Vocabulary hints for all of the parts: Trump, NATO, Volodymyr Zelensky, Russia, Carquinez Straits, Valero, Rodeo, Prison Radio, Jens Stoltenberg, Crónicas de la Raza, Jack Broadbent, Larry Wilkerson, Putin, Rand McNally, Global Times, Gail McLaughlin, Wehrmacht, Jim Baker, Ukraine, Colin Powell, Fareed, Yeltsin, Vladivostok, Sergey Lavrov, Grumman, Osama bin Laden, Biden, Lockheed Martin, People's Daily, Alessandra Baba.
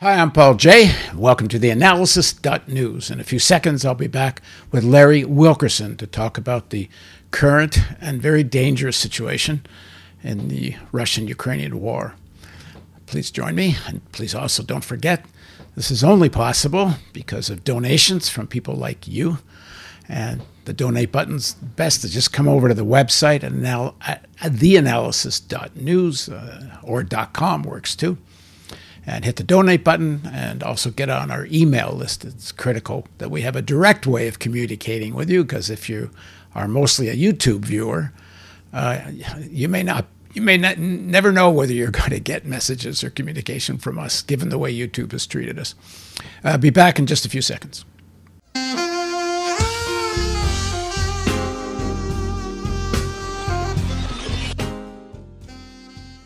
Hi, I'm Paul Jay. Welcome to the analysis.news. In a few seconds, I'll be back with Larry Wilkerson to talk about the current and very dangerous situation in the Russian-Ukrainian war. Please join me, and please also don't forget, this is only possible because of donations from people like you. And the donate button's best to just come over to the website at theanalysis.news or .com works too. And hit the donate button and also get on our email list. It's critical that we have a direct way of communicating with you, because if you are mostly a YouTube viewer, you may never know whether you're going to get messages or communication from us, given the way YouTube has treated us. I'll be back in just a few seconds.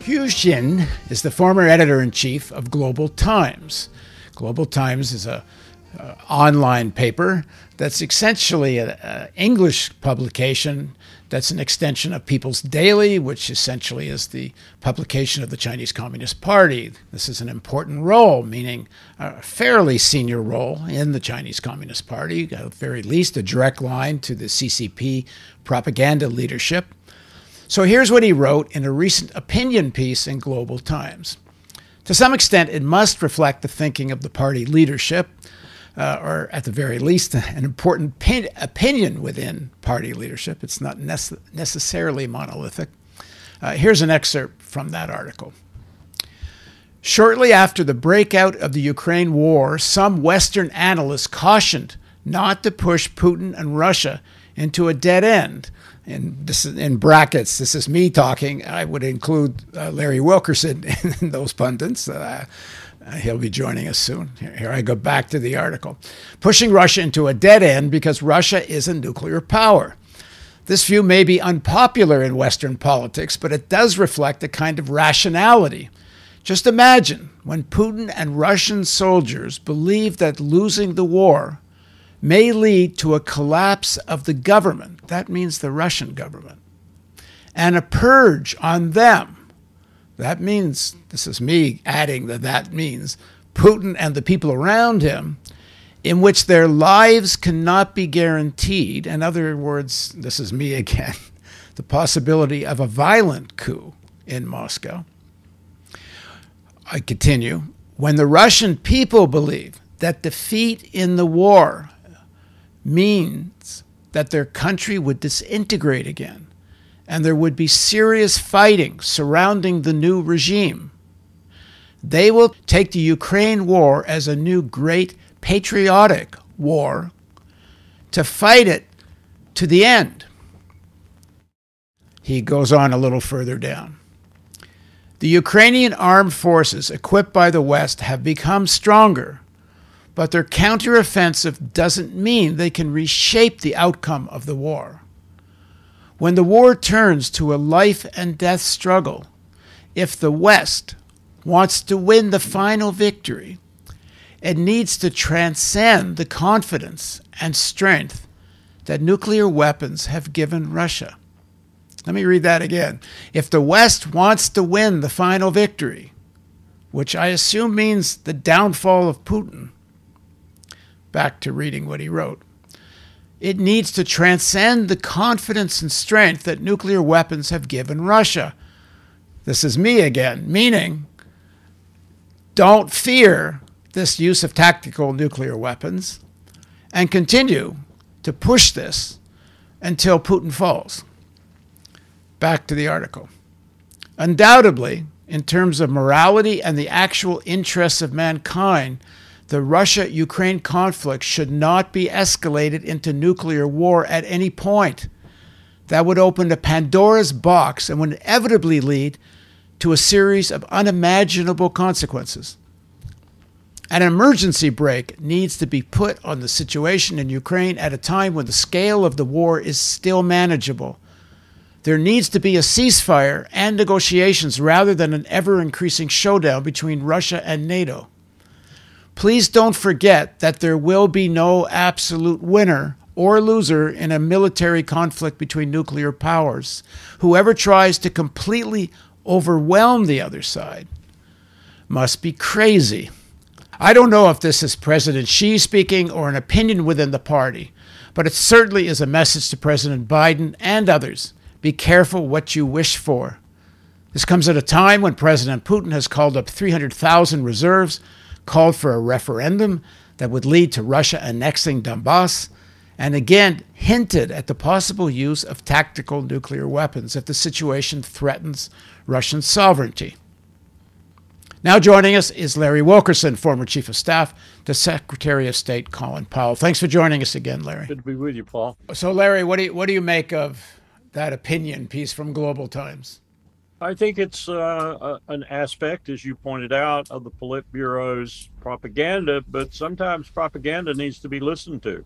Xu Xin is the former editor-in-chief of Global Times. Global Times is an online paper that's essentially an English publication that's an extension of People's Daily, which essentially is the publication of the Chinese Communist Party. This is an important role, meaning a fairly senior role in the Chinese Communist Party, at the very least a direct line to the CCP propaganda leadership. So here's what he wrote in a recent opinion piece in Global Times. To some extent, it must reflect the thinking of the party leadership, or at the very least, an important opinion within party leadership. It's not necessarily monolithic. Here's an excerpt from that article. Shortly after the breakout of the Ukraine war, some Western analysts cautioned not to push Putin and Russia into a dead end. And this is in brackets, this is me talking. I would include Larry Wilkerson in those pundits. He'll be joining us soon. Here I go back to the article. Pushing Russia into a dead end because Russia is a nuclear power. This view may be unpopular in Western politics, but it does reflect a kind of rationality. Just imagine when Putin and Russian soldiers believe that losing the war may lead to a collapse of the government, that means the Russian government, and a purge on them. That means, this is me adding that means Putin and the people around him, in which their lives cannot be guaranteed. In other words, this is me again, the possibility of a violent coup in Moscow. I continue, when the Russian people believe that defeat in the war means that their country would disintegrate again and there would be serious fighting surrounding the new regime. They will take the Ukraine war as a new great patriotic war to fight it to the end. He goes on a little further down. The Ukrainian armed forces equipped by the West have become stronger, but their counteroffensive doesn't mean they can reshape the outcome of the war. When the war turns to a life and death struggle, if the West wants to win the final victory, it needs to transcend the confidence and strength that nuclear weapons have given Russia. Let me read that again. If the West wants to win the final victory, which I assume means the downfall of Putin, back to reading what he wrote. It needs to transcend the confidence and strength that nuclear weapons have given Russia. This is me again, meaning don't fear this use of tactical nuclear weapons and continue to push this until Putin falls. Back to the article. Undoubtedly, in terms of morality and the actual interests of mankind, the Russia-Ukraine conflict should not be escalated into nuclear war at any point. That would open a Pandora's box and would inevitably lead to a series of unimaginable consequences. An emergency brake needs to be put on the situation in Ukraine at a time when the scale of the war is still manageable. There needs to be a ceasefire and negotiations rather than an ever-increasing showdown between Russia and NATO. Please don't forget that there will be no absolute winner or loser in a military conflict between nuclear powers. Whoever tries to completely overwhelm the other side must be crazy I don't know if this is President Xi speaking or an opinion within the party, but it certainly is a message to President Biden and others. Be careful what you wish for. This comes at a time when President Putin has called up 300,000 reserves, called for a referendum that would lead to Russia annexing Donbass, and again hinted at the possible use of tactical nuclear weapons if the situation threatens Russian sovereignty. Now joining us is Larry Wilkerson, former Chief of Staff to Secretary of State Colin Powell. Thanks for joining us again, Larry. Good to be with you, Paul. So, Larry, what do you make of that opinion piece from Global Times? I think it's an aspect, as you pointed out, of the Politburo's propaganda, but sometimes propaganda needs to be listened to.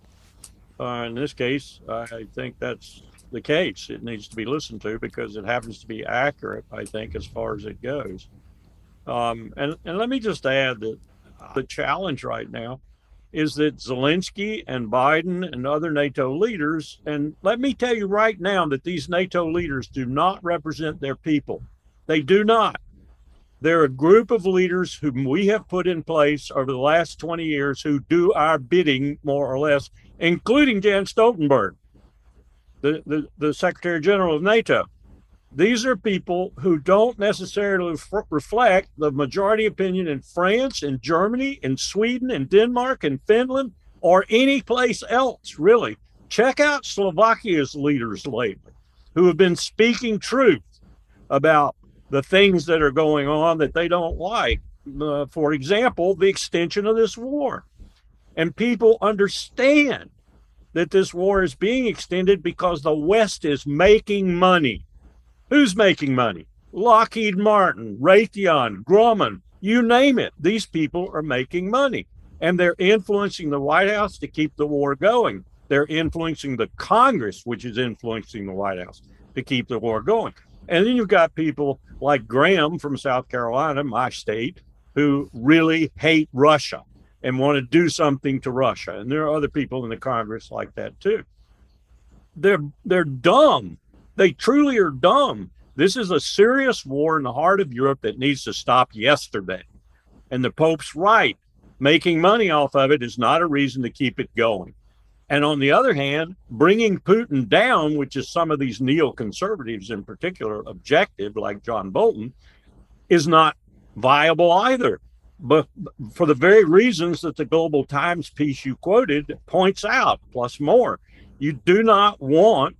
In this case, I think that's the case. It needs to be listened to because it happens to be accurate, I think, as far as it goes. And let me just add that the challenge right now is that Zelensky and Biden and other NATO leaders, and let me tell you right now that these NATO leaders do not represent their people. They do not. They're a group of leaders whom we have put in place over the last 20 years who do our bidding, more or less, including Jens Stoltenberg, the Secretary General of NATO. These are people who don't necessarily reflect the majority opinion in France, in Germany, in Sweden, in Denmark, in Finland, or any place else, really. Check out Slovakia's leaders lately, who have been speaking truth about the things that are going on that they don't like. For example, the extension of this war. And people understand that this war is being extended because the West is making money. Who's making money? Lockheed Martin, Raytheon, Grumman, you name it. These people are making money. And they're influencing the White House to keep the war going. They're influencing the Congress, which is influencing the White House to keep the war going. And then you've got people like Graham from South Carolina, my state, who really hate Russia and want to do something to Russia. And there are other people in the Congress like that, too. They're dumb. They truly are dumb. This is a serious war in the heart of Europe that needs to stop yesterday. And the Pope's right. Making money off of it is not a reason to keep it going. And on the other hand, bringing Putin down, which is some of these neoconservatives in particular objective, like John Bolton, is not viable either. But for the very reasons that the Global Times piece you quoted points out, plus more, you do not want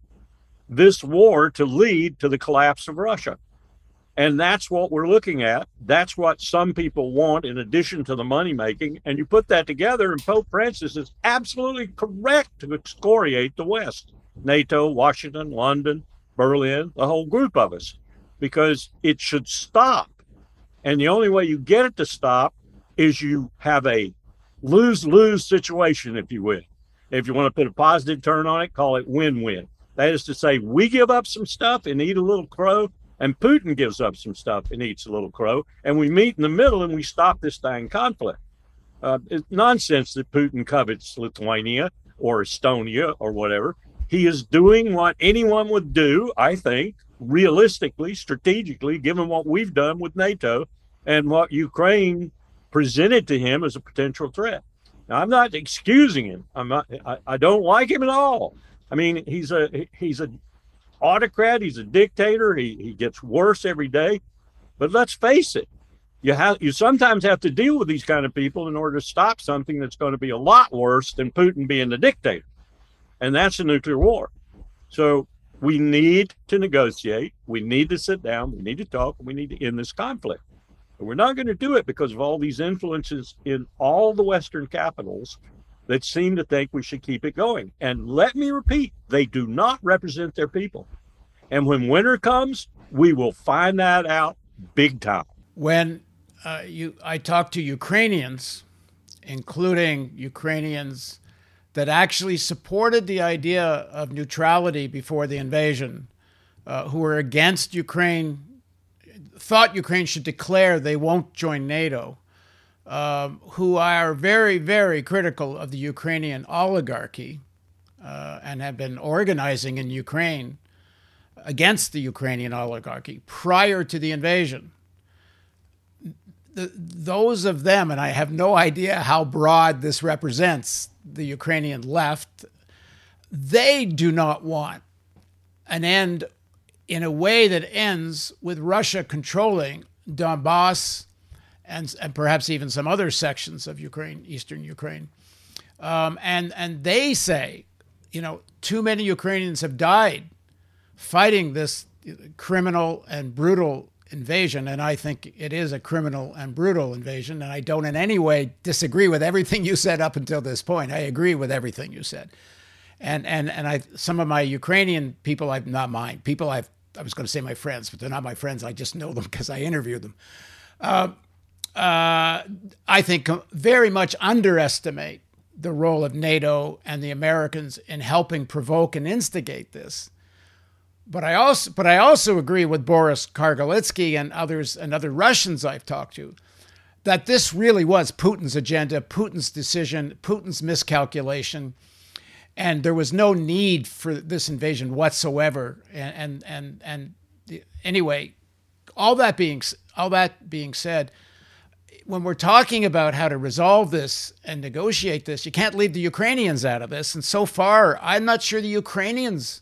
this war to lead to the collapse of Russia. And that's what we're looking at. That's what some people want in addition to the money making. And you put that together, and Pope Francis is absolutely correct to excoriate the West, NATO, Washington, London, Berlin, the whole group of us, because it should stop. And the only way you get it to stop is you have a lose-lose situation, if you will. If you want to put a positive turn on it, call it win-win. That is to say, we give up some stuff and eat a little crow, and Putin gives up some stuff and eats a little crow, and we meet in the middle and we stop this dang conflict. It's nonsense that Putin covets Lithuania or Estonia or whatever. He is doing what anyone would do, I think, realistically, strategically, given what we've done with NATO and what Ukraine presented to him as a potential threat. Now, I'm not excusing him. I don't like him at all. I mean, he's an autocrat. He's a dictator. He gets worse every day. But let's face it, you sometimes have to deal with these kind of people in order to stop something that's going to be a lot worse than Putin being the dictator, and that's a nuclear war. So we need to negotiate. We need to sit down. We need to talk. We need to end this conflict. But we're not going to do it because of all these influences in all the Western capitals that seem to think we should keep it going. And let me repeat, they do not represent their people. And when winter comes, we will find that out big time. When I talk to Ukrainians, including Ukrainians that actually supported the idea of neutrality before the invasion, who were against Ukraine, thought Ukraine should declare they won't join NATO, who are very, very critical of the Ukrainian oligarchy and have been organizing in Ukraine against the Ukrainian oligarchy prior to the invasion. those of them, and I have no idea how broad this represents the Ukrainian left, they do not want an end in a way that ends with Russia controlling Donbass and perhaps even some other sections of Ukraine, eastern Ukraine. And they say, you know, too many Ukrainians have died fighting this criminal and brutal invasion, and I think it is a criminal and brutal invasion, and I don't in any way disagree with everything you said up until this point. I agree with everything you said. And I, some of my Ukrainian people, I was going to say my friends, but they're not my friends. I just know them because I interviewed them. I think very much underestimate the role of NATO and the Americans in helping provoke and instigate this. But I also agree with Boris Kagarlitsky and others and other Russians I've talked to that this really was Putin's agenda, Putin's decision, Putin's miscalculation, and there was no need for this invasion whatsoever. And anyway, all that being said, when we're talking about how to resolve this and negotiate this, you can't leave the Ukrainians out of this. And so far, I'm not sure the Ukrainians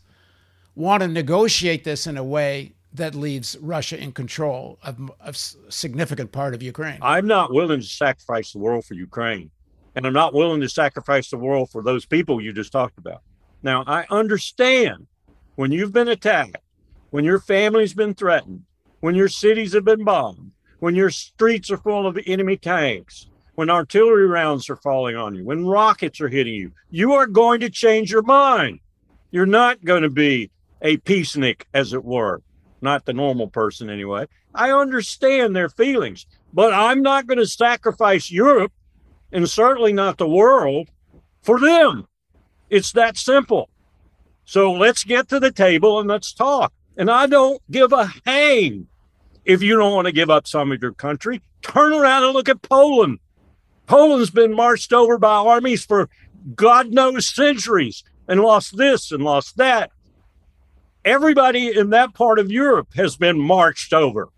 want to negotiate this in a way that leaves Russia in control of a significant part of Ukraine. I'm not willing to sacrifice the world for Ukraine. And I'm not willing to sacrifice the world for those people you just talked about. Now, I understand when you've been attacked, when your family's been threatened, when your cities have been bombed, when your streets are full of enemy tanks, when artillery rounds are falling on you, when rockets are hitting you, you are going to change your mind. You're not going to be a peacenik, as it were, not the normal person anyway. I understand their feelings, but I'm not going to sacrifice Europe and certainly not the world for them. It's that simple. So let's get to the table and let's talk. And I don't give a hang if you don't want to give up some of your country. Turn around and look at Poland. Poland's been marched over by armies for God knows centuries and lost this and lost that. Everybody in that part of Europe has been marched over.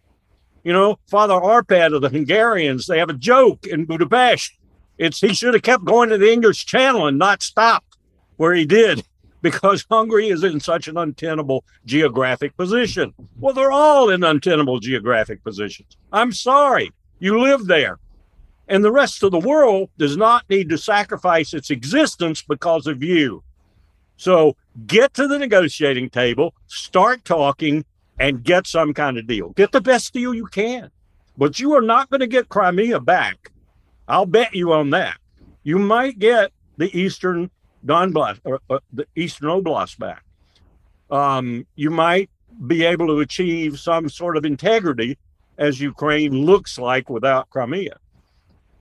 You know, Father Arpad of the Hungarians, they have a joke in Budapest. He should have kept going to the English Channel and not stopped where he did, because Hungary is in such an untenable geographic position. Well, they're all in untenable geographic positions. I'm sorry, you live there. And the rest of the world does not need to sacrifice its existence because of you. So get to the negotiating table, start talking, and get some kind of deal. Get the best deal you can. But you are not going to get Crimea back. I'll bet you on that. You might get the Eastern Donbass, or the Eastern Oblast back. You might be able to achieve some sort of integrity, as Ukraine looks like without Crimea.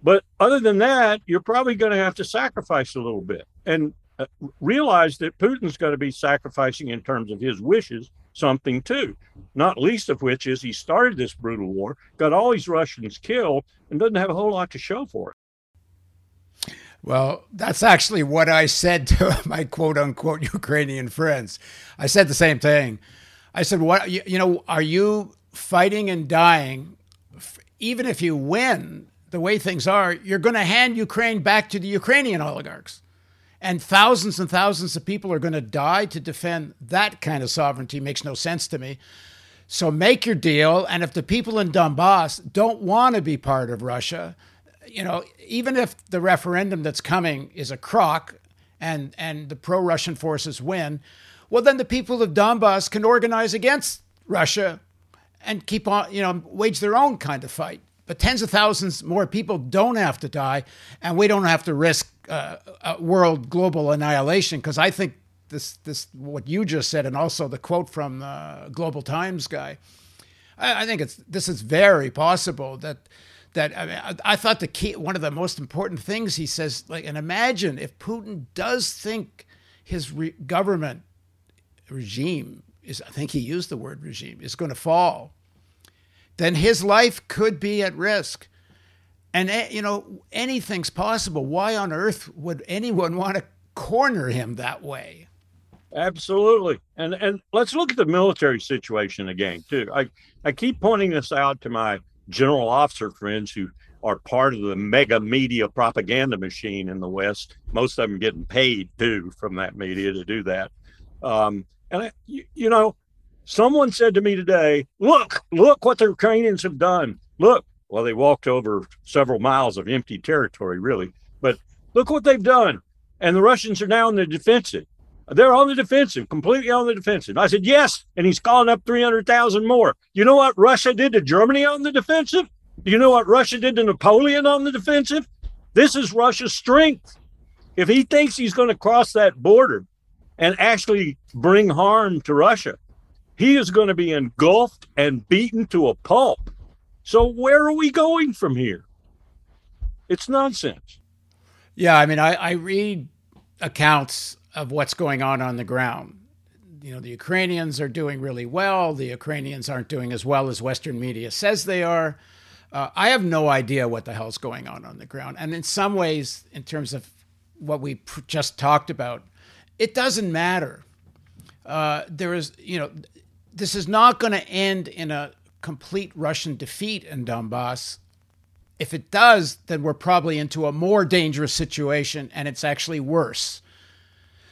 But other than that, you're probably going to have to sacrifice a little bit. And realize that Putin's going to be sacrificing, in terms of his wishes, something too, not least of which is he started this brutal war, got all these Russians killed, and doesn't have a whole lot to show for it. Well, that's actually what I said to my quote-unquote Ukrainian friends. I said the same thing. I said, "What, you know, are you fighting and dying? Even if you win, the way things are, you're going to hand Ukraine back to the Ukrainian oligarchs. And thousands of people are going to die to defend that kind of sovereignty. Makes no sense to me. So make your deal. And if the people in Donbass don't want to be part of Russia, you know, even if the referendum that's coming is a crock and the pro-Russian forces win, well, then the people of Donbass can organize against Russia and keep on, you know, wage their own kind of fight. But tens of thousands more people don't have to die, and we don't have to risk global annihilation, because I think this what you just said, and also the quote from the Global Times guy, I think this is very possible. That I mean, I thought the key, one of the most important things he says, like, and imagine if Putin does think his regime is, I think he used the word regime, is going to fall, then his life could be at risk. And, you know, anything's possible. Why on earth would anyone want to corner him that way? Absolutely. And let's look at the military situation again, too. I keep pointing this out to my general officer friends who are part of the mega media propaganda machine in the West. Most of them getting paid too from that media to do that. And someone said to me today, look what the Ukrainians have done. Look, well, they walked over several miles of empty territory, really, but look what they've done. And the Russians are now on the defensive. They're on the defensive, completely on the defensive. I said, yes. And he's calling up 300,000 more. You know what Russia did to Germany on the defensive? You know what Russia did to Napoleon on the defensive? This is Russia's strength. If he thinks he's going to cross that border and actually bring harm to Russia, he is going to be engulfed and beaten to a pulp. So where are we going from here? It's nonsense. Yeah, I mean, I read accounts of what's going on the ground. You know, the Ukrainians are doing really well. The Ukrainians aren't doing as well as Western media says they are. I have no idea what the hell's going on the ground. And in some ways, in terms of what we just talked about, it doesn't matter. This is not going to end in a complete Russian defeat in Donbass. If it does, then we're probably into a more dangerous situation, and it's actually worse.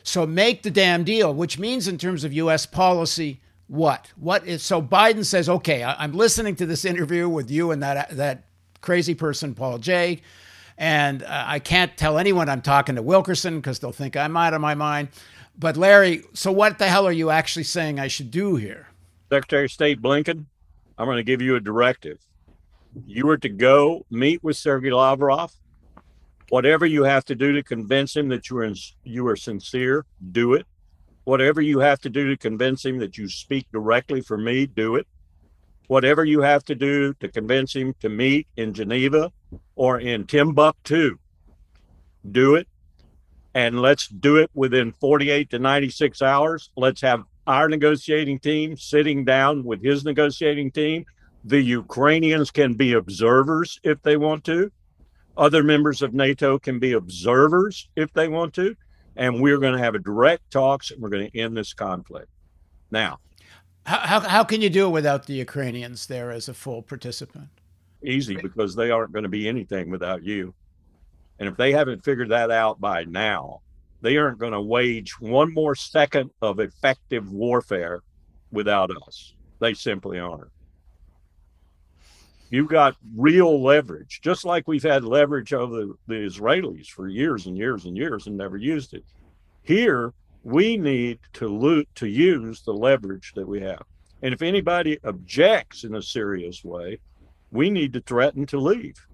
So make the damn deal, which means in terms of U.S. policy, so Biden says, okay, I'm listening to this interview with you and that crazy person, Paul Jay, and I can't tell anyone I'm talking to Wilkerson because they'll think I'm out of my mind. But Larry, so what the hell are you actually saying I should do here? Secretary of State Blinken, I'm going to give you a directive. You are to go meet with Sergey Lavrov. Whatever you have to do to convince him that you are sincere, do it. Whatever you have to do to convince him that you speak directly for me, do it. Whatever you have to do to convince him to meet in Geneva or in Timbuktu, do it. And let's do it within 48 to 96 hours. Let's have our negotiating team sitting down with his negotiating team. The Ukrainians can be observers if they want to. Other members of NATO can be observers if they want to. And we're going to have a direct talks, and we're going to end this conflict. Now, how can you do it without the Ukrainians there as a full participant? Easy, because they aren't going to be anything without you. And if they haven't figured that out by now, they aren't going to wage one more second of effective warfare without us. They simply aren't. You've got real leverage, just like we've had leverage over the Israelis for years and years and years and never used it. Here, we need to use the leverage that we have. And if anybody objects in a serious way, we need to threaten to leave.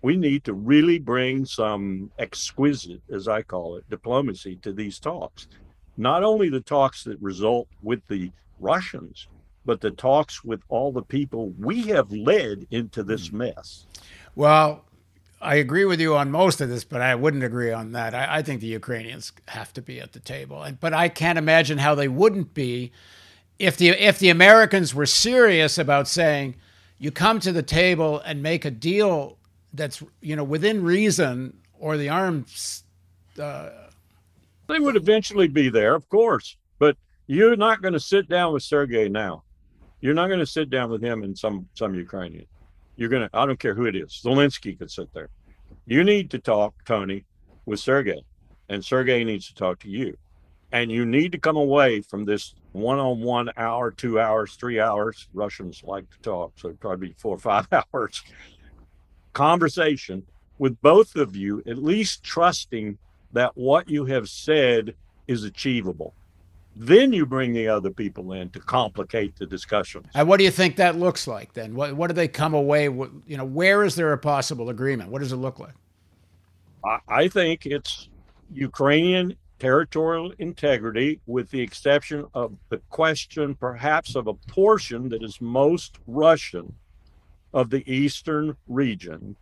We need to really bring some exquisite, as I call it, diplomacy to these talks. Not only the talks that result with the Russians, but the talks with all the people we have led into this mess. Well, I agree with you on most of this, but I wouldn't agree on that. I think the Ukrainians have to be at the table. But I can't imagine how they wouldn't be if the Americans were serious about saying, you come to the table and make a deal that's, within reason or the arms. They would eventually be there, of course, but you're not going to sit down with Sergey now. You're not going to sit down with him and some Ukrainian. You're going to, I don't care who it is. Zelensky could sit there. You need to talk, Tony, with Sergey, and Sergey needs to talk to you. And you need to come away from this one-on-one hour, 2 hours, 3 hours. Russians like to talk, so it'd probably be 4 or 5 hours. Conversation with both of you, at least trusting that what you have said is achievable. Then you bring the other people in to complicate the discussion. And what do you think that looks like then? What do they come away with? Where is there a possible agreement? What does it look like? I think it's Ukrainian territorial integrity, with the exception of the question, perhaps, of a portion that is most Russian of the eastern region,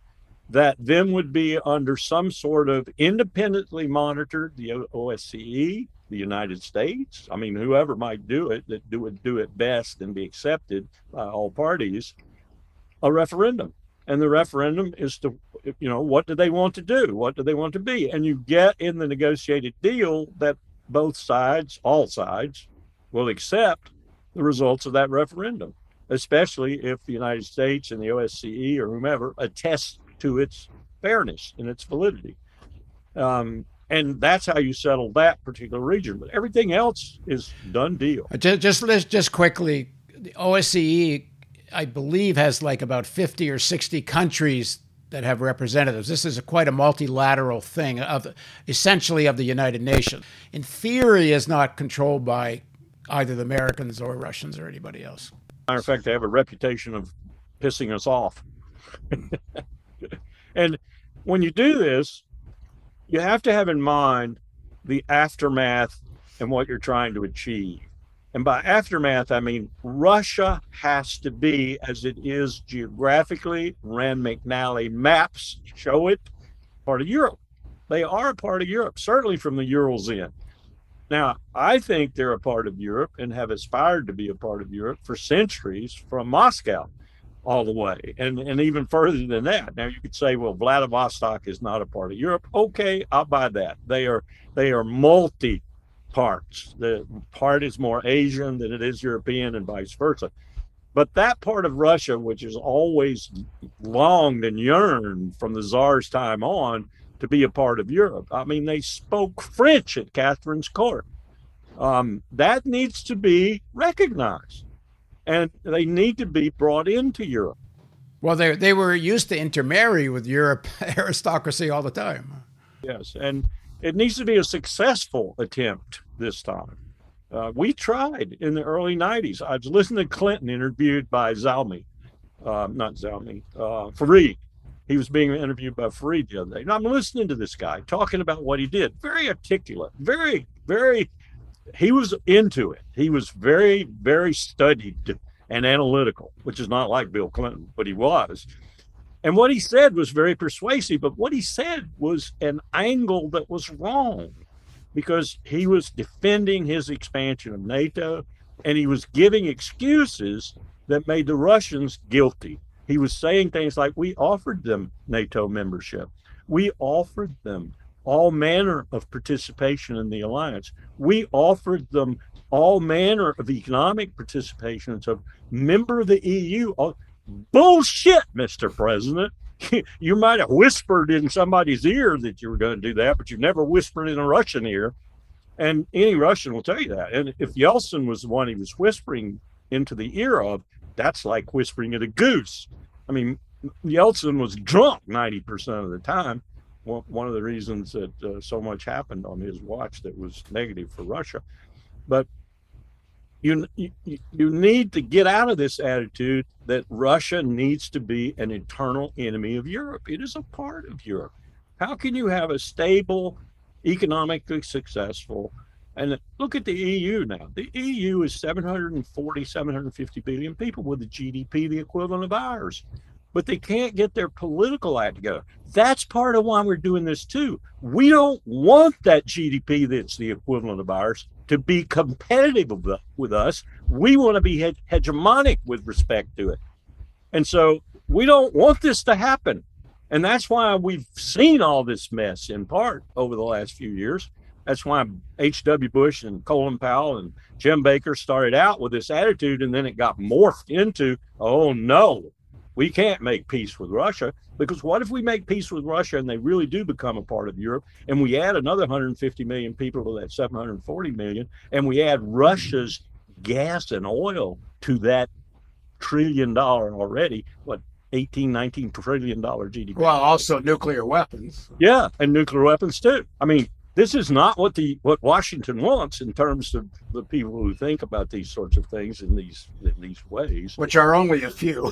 that then would be under some sort of independently monitored, the OSCE, the United States, whoever might do it, that would do it best and be accepted by all parties, a referendum. And the referendum is to, what do they want to do? What do they want to be? And you get in the negotiated deal that both sides, all sides, will accept the results of that referendum. especially if the United States and the OSCE or whomever attest to its fairness and its validity. And that's how you settle that particular region. But everything else is done deal. Just quickly, the OSCE, I believe, has like about 50 or 60 countries that have representatives. This is quite a multilateral thing, essentially of the United Nations. In theory, is not controlled by either the Americans or Russians or anybody else. Matter of fact, they have a reputation of pissing us off. And when you do this, you have to have in mind the aftermath and what you're trying to achieve. And by aftermath, I mean Russia has to be, as it is geographically, Rand McNally maps show it, part of Europe. They are a part of Europe, certainly from the Urals in. Now, I think they're a part of Europe and have aspired to be a part of Europe for centuries, from Moscow all the way, and even further than that. Now, you could say, well, Vladivostok is not a part of Europe. Okay, I'll buy that. They are multi parts. The part is more Asian than it is European and vice versa. But that part of Russia, which has always longed and yearned from the Tsar's time on to be a part of Europe. I mean, they spoke French at Catherine's court. That needs to be recognized, and they need to be brought into Europe. Well, they were used to intermarry with Europe aristocracy all the time. Yes, and it needs to be a successful attempt this time. We tried in the early 90s. I was listening to Clinton interviewed by Fareed. He was being interviewed by Fareed the other day. And I'm listening to this guy talking about what he did. Very articulate, very, very, he was into it. He was very, very studied and analytical, which is not like Bill Clinton, but he was. And what he said was very persuasive, but what he said was an angle that was wrong, because he was defending his expansion of NATO, and he was giving excuses that made the Russians guilty. He was saying things like, we offered them NATO membership. We offered them all manner of participation in the alliance. We offered them all manner of economic participation as a member of the EU. Bullshit, Mr. President. You might have whispered in somebody's ear that you were going to do that, but you never whispered in a Russian ear. And any Russian will tell you that. And if Yeltsin was the one he was whispering into the ear of, that's like whispering at a goose. I mean, Yeltsin was drunk 90% of the time. Well, one of the reasons that so much happened on his watch that was negative for Russia. But you need to get out of this attitude that Russia needs to be an internal enemy of Europe. It is a part of Europe. How can you have a stable, economically successful, and look at the EU now. The EU is 740, 750 billion people with a GDP the equivalent of ours, but they can't get their political act together. That's part of why we're doing this too. We don't want that GDP that's the equivalent of ours to be competitive with us. We want to be hegemonic with respect to it. And so we don't want this to happen. And that's why we've seen all this mess in part over the last few years. That's why H.W. Bush and Colin Powell and Jim Baker started out with this attitude, and then it got morphed into, oh no, we can't make peace with Russia, because what if we make peace with Russia and they really do become a part of Europe, and we add another 150 million people to that 740 million, and we add Russia's gas and oil to that $1 trillion already, what, 18, 19 trillion dollar GDP? Well, also nuclear weapons. Yeah, and nuclear weapons too. I mean, this is not what Washington wants in terms of the people who think about these sorts of things in these ways, which are only a few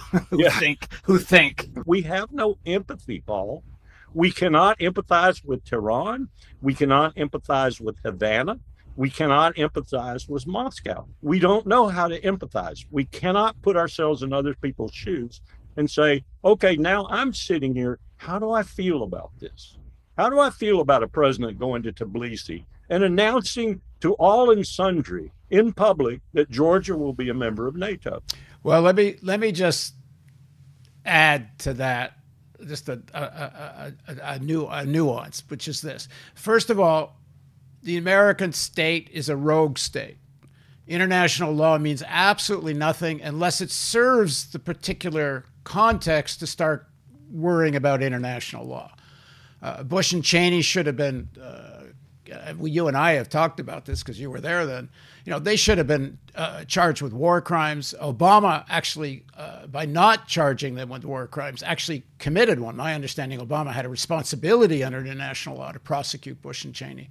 who think. We have no empathy, Paul. We cannot empathize with Tehran. We cannot empathize with Havana. We cannot empathize with Moscow. We don't know how to empathize. We cannot put ourselves in other people's shoes and say, okay, now I'm sitting here. How do I feel about this? How do I feel about a president going to Tbilisi and announcing to all and sundry in public that Georgia will be a member of NATO? Well, let me just add to that just a nuance, which is this. First of all, the American state is a rogue state. International law means absolutely nothing unless it serves the particular context to start worrying about international law. Bush and Cheney should have been, you and I have talked about this because you were there then, you know, they should have been charged with war crimes. Obama actually, by not charging them with war crimes, actually committed one. My understanding, Obama had a responsibility under international law to prosecute Bush and Cheney.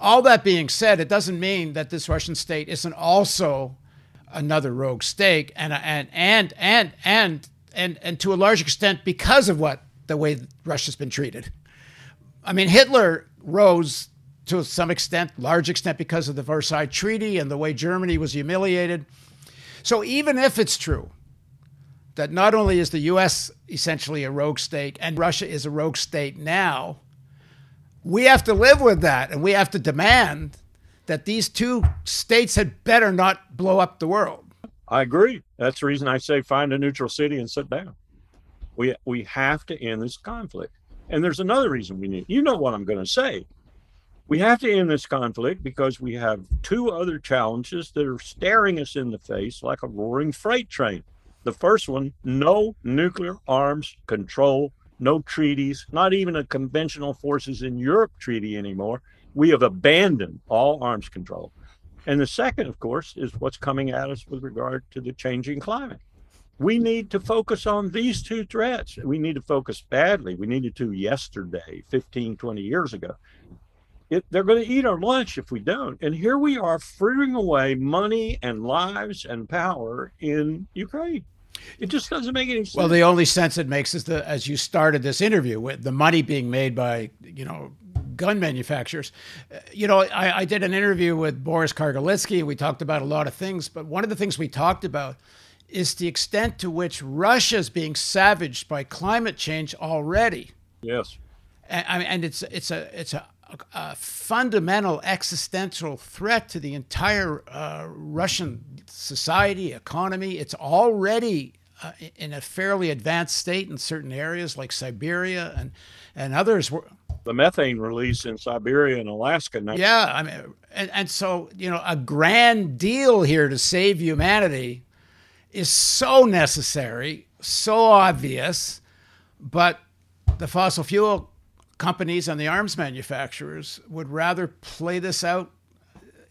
All that being said, it doesn't mean that this Russian state isn't also another rogue state, and to a large extent because of the way Russia's been treated. I mean, Hitler rose to some extent, large extent, because of the Versailles Treaty and the way Germany was humiliated. So even if it's true that not only is the U.S. essentially a rogue state and Russia is a rogue state now, we have to live with that, and we have to demand that these two states had better not blow up the world. I agree. That's the reason I say find a neutral city and sit down. We have to end this conflict. And there's another reason we need, you know what I'm going to say. We have to end this conflict because we have two other challenges that are staring us in the face like a roaring freight train. The first one, no nuclear arms control. No treaties, not even a conventional forces in Europe treaty anymore. We have abandoned all arms control. And the second, of course, is what's coming at us with regard to the changing climate. We need to focus on these two threats. We need to focus badly. We needed to yesterday, 15, 20 years ago. They're going to eat our lunch if we don't. And here we are frittering away money and lives and power in Ukraine. It just doesn't make any sense. Well, the only sense it makes is as you started this interview with the money being made by, you know, gun manufacturers. You know, I did an interview with Boris Kagarlitsky. We talked about a lot of things, but one of the things we talked about is the extent to which Russia is being savaged by climate change already. Yes. And it's a fundamental existential threat to the entire Russian society, economy. It's already in a fairly advanced state in certain areas like Siberia and others. The methane release in Siberia and Alaska. Now. Yeah. I mean, and so, you know, a grand deal here to save humanity is so necessary, so obvious, but the fossil fuel companies and the arms manufacturers would rather play this out,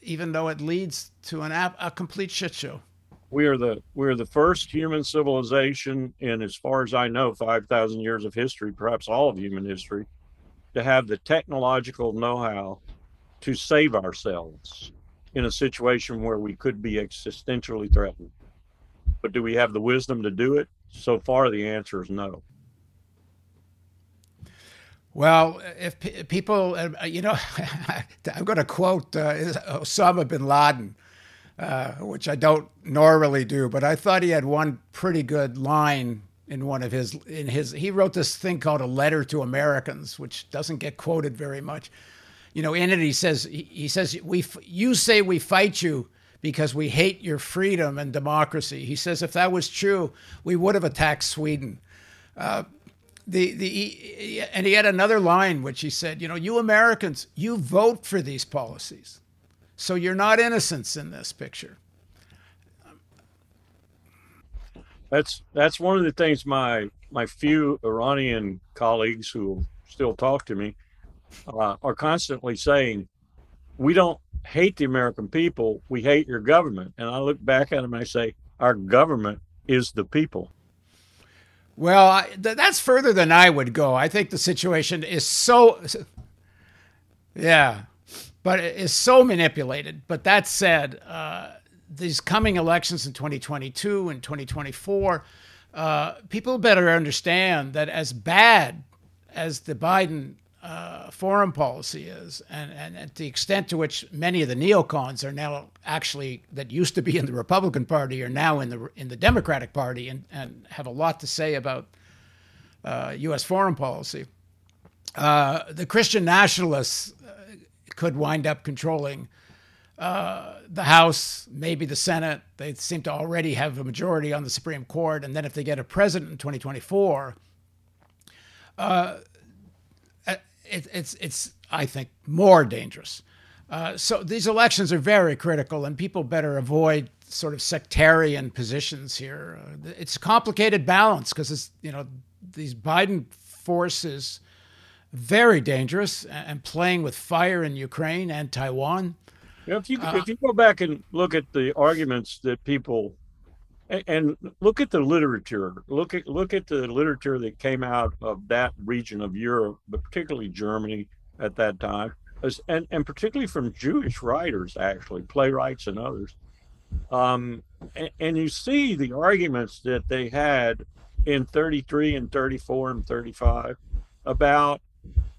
even though it leads to a complete shit show. We are the first human civilization in, as far as I know, 5,000 years of history, perhaps all of human history, to have the technological know-how to save ourselves in a situation where we could be existentially threatened. But do we have the wisdom to do it? So far, the answer is no. Well, if people, you know, I'm going to quote Osama bin Laden, which I don't normally do, but I thought he had one pretty good line in one of his, he wrote this thing called A Letter to Americans, which doesn't get quoted very much. You know, in it, he says, you say we fight you because we hate your freedom and democracy. He says, if that was true, we would have attacked Sweden. And he had another line, which he said, you know, you Americans, you vote for these policies. So you're not innocents in this picture. That's one of the things my few Iranian colleagues who still talk to me are constantly saying, we don't hate the American people, we hate your government. And I look back at them and I say, our government is the people. Well, that's further than I would go. I think the situation is so, yeah, but it is so manipulated. But that said, these coming elections in 2022 and 2024, people better understand that as bad as the Biden foreign policy is, and at the extent to which many of the neocons are now actually that used to be in the Republican Party are now in the Democratic Party and have a lot to say about U.S. foreign policy. The Christian nationalists could wind up controlling the House, maybe the Senate. They seem to already have a majority on the Supreme Court, and then if they get a president in 2024. It's I think more dangerous. So these elections are very critical, and people better avoid sort of sectarian positions here. It's a complicated balance because it's, you know, these Biden forces very dangerous and playing with fire in Ukraine and Taiwan. Yeah, if you go back and look at the arguments that people, and look at the literature, look at the literature that came out of that region of Europe, but particularly Germany at that time, and particularly from Jewish writers, actually, playwrights and others. And you see the arguments that they had in 33 and 34 and 35 about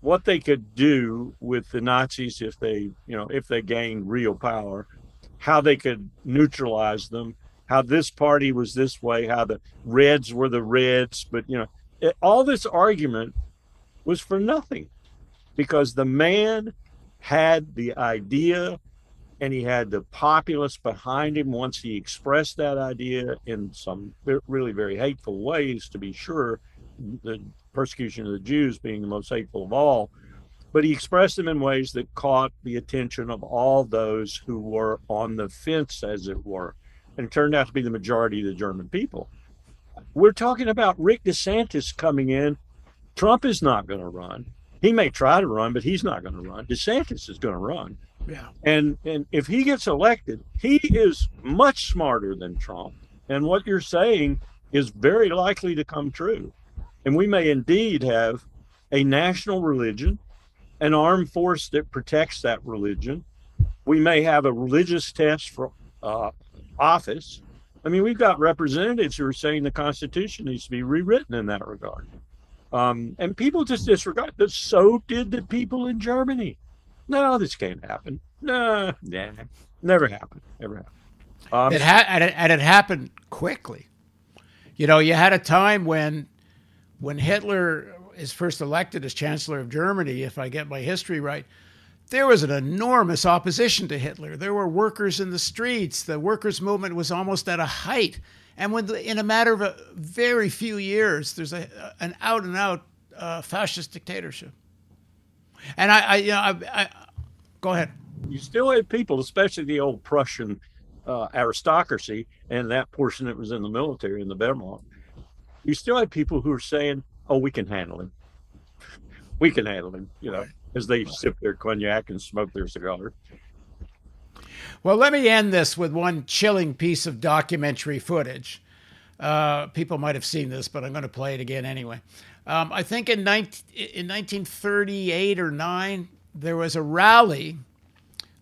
what they could do with the Nazis if they, you know, if they gained real power, how they could neutralize them, how this party was this way, how the Reds were the Reds. But, you know, all this argument was for nothing because the man had the idea and he had the populace behind him once he expressed that idea in some really very hateful ways, to be sure, the persecution of the Jews being the most hateful of all. But he expressed them in ways that caught the attention of all those who were on the fence, as it were. And it turned out to be the majority of the German people. We're talking about Rick DeSantis coming in. Trump is not going to run. He may try to run, but he's not going to run. DeSantis is going to run. Yeah. And if he gets elected, he is much smarter than Trump. And what you're saying is very likely to come true. And we may indeed have a national religion, an armed force that protects that religion. We may have a religious test for office. I mean, we've got representatives who are saying the Constitution needs to be rewritten in that regard. And people just disregard that. So did the people in Germany. No, this can't happen. No, nah, never happened. Never happened. It happened quickly. You know, you had a time when Hitler is first elected as Chancellor of Germany, if I get my history right, there was an enormous opposition to Hitler. There were workers in the streets. The workers' movement was almost at a height. And when in a matter of a very few years, there's an out-and-out fascist dictatorship. And I go ahead. You still had people, especially the old Prussian aristocracy and that portion that was in the military in the Wehrmacht. You still had people who were saying, "Oh, we can handle him. We can handle him," you know, as they sip their cognac and smoke their cigar. Well, let me end this with one chilling piece of documentary footage. People might have seen this, but I'm going to play it again anyway. I think in 1938 or 9, there was a rally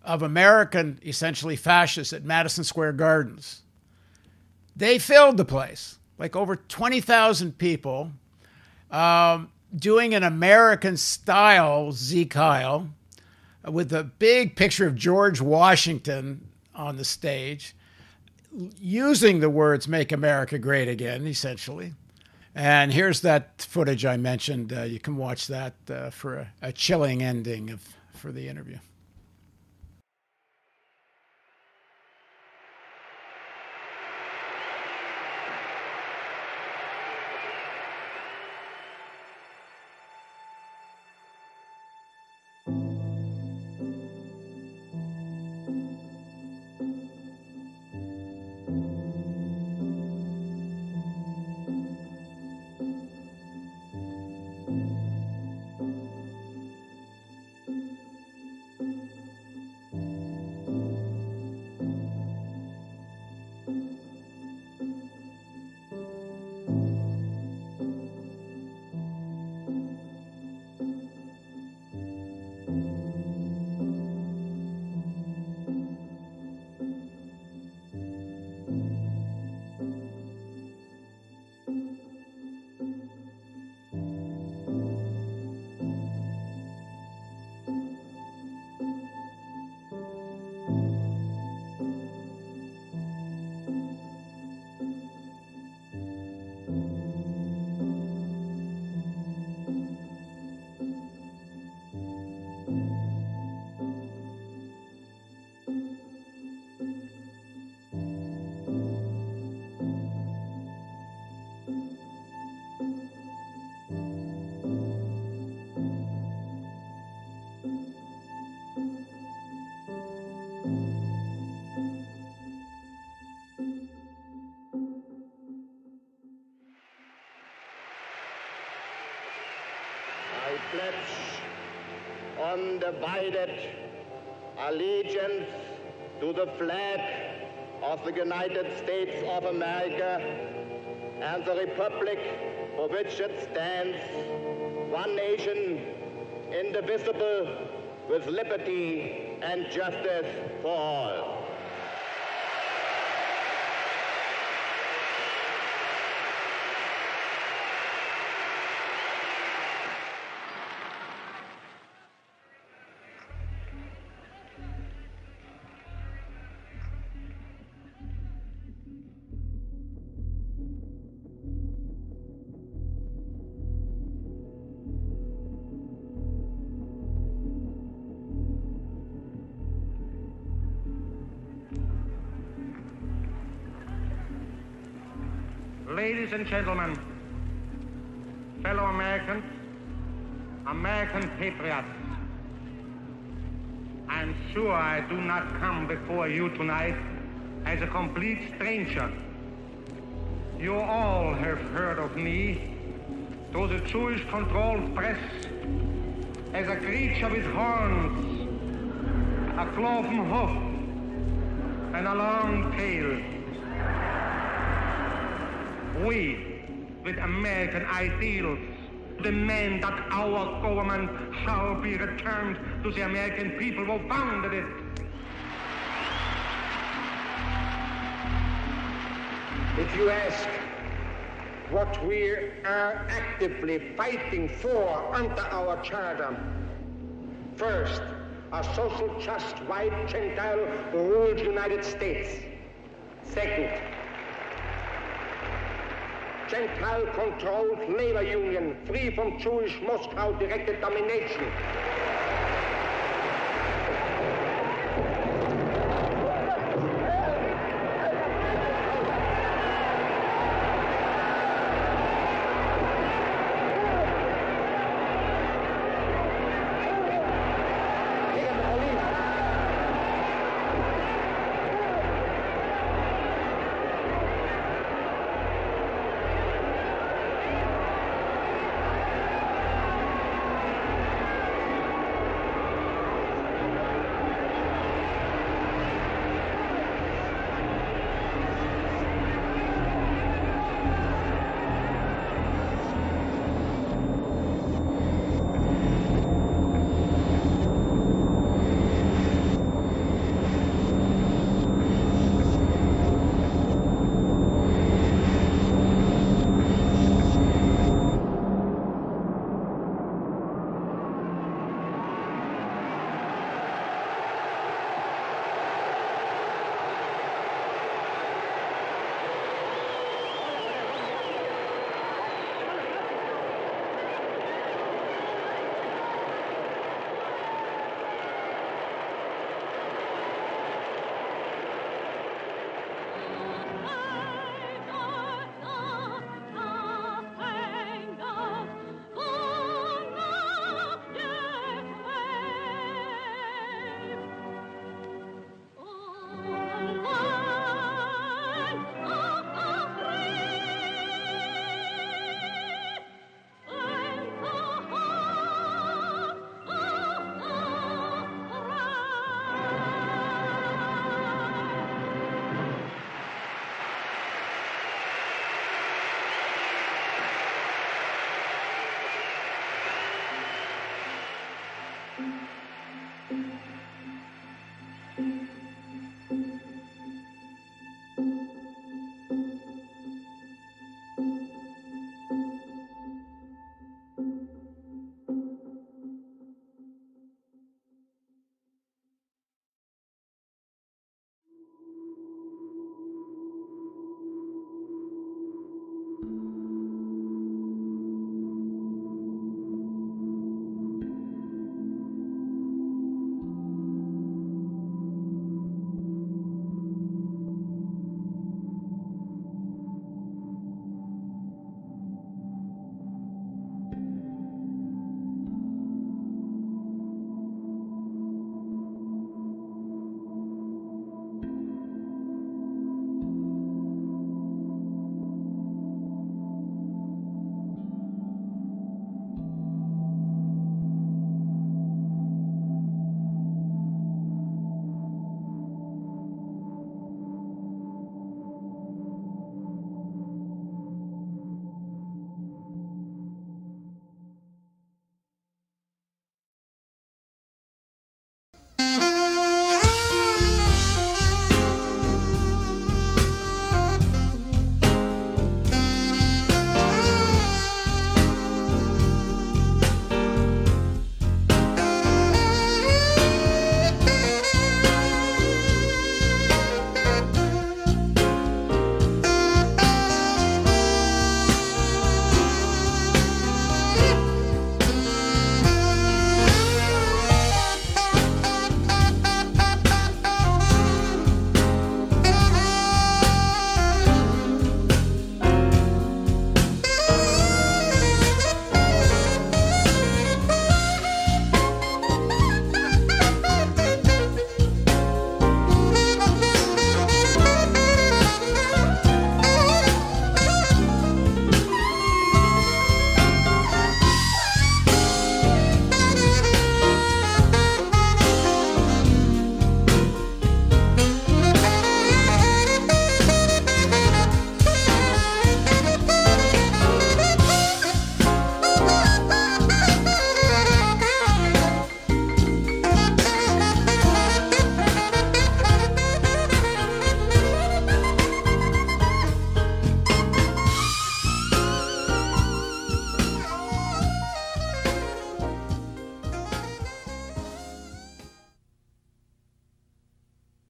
of American, essentially fascists, at Madison Square Gardens. They filled the place, like over 20,000 people, doing an American-style Zeke Heil with a big picture of George Washington on the stage, using the words, "Make America Great Again," essentially. And here's that footage I mentioned. You can watch that for a chilling ending for the interview. undivided allegiance to the flag of the United States of America and the republic for which it stands, one nation, indivisible, with liberty and justice for all. Ladies and gentlemen, fellow Americans, American patriots, I'm sure I do not come before you tonight as a complete stranger. You all have heard of me through the Jewish-controlled press as a creature with horns, a cloven hoof, and a long tail. We, with American ideals, demand that our government shall be returned to the American people who founded it. If you ask what we are actively fighting for under our charter, first, a social, just, white, Gentile, ruled United States. Second, Gentile-controlled labor union, free from Jewish Moscow-directed domination.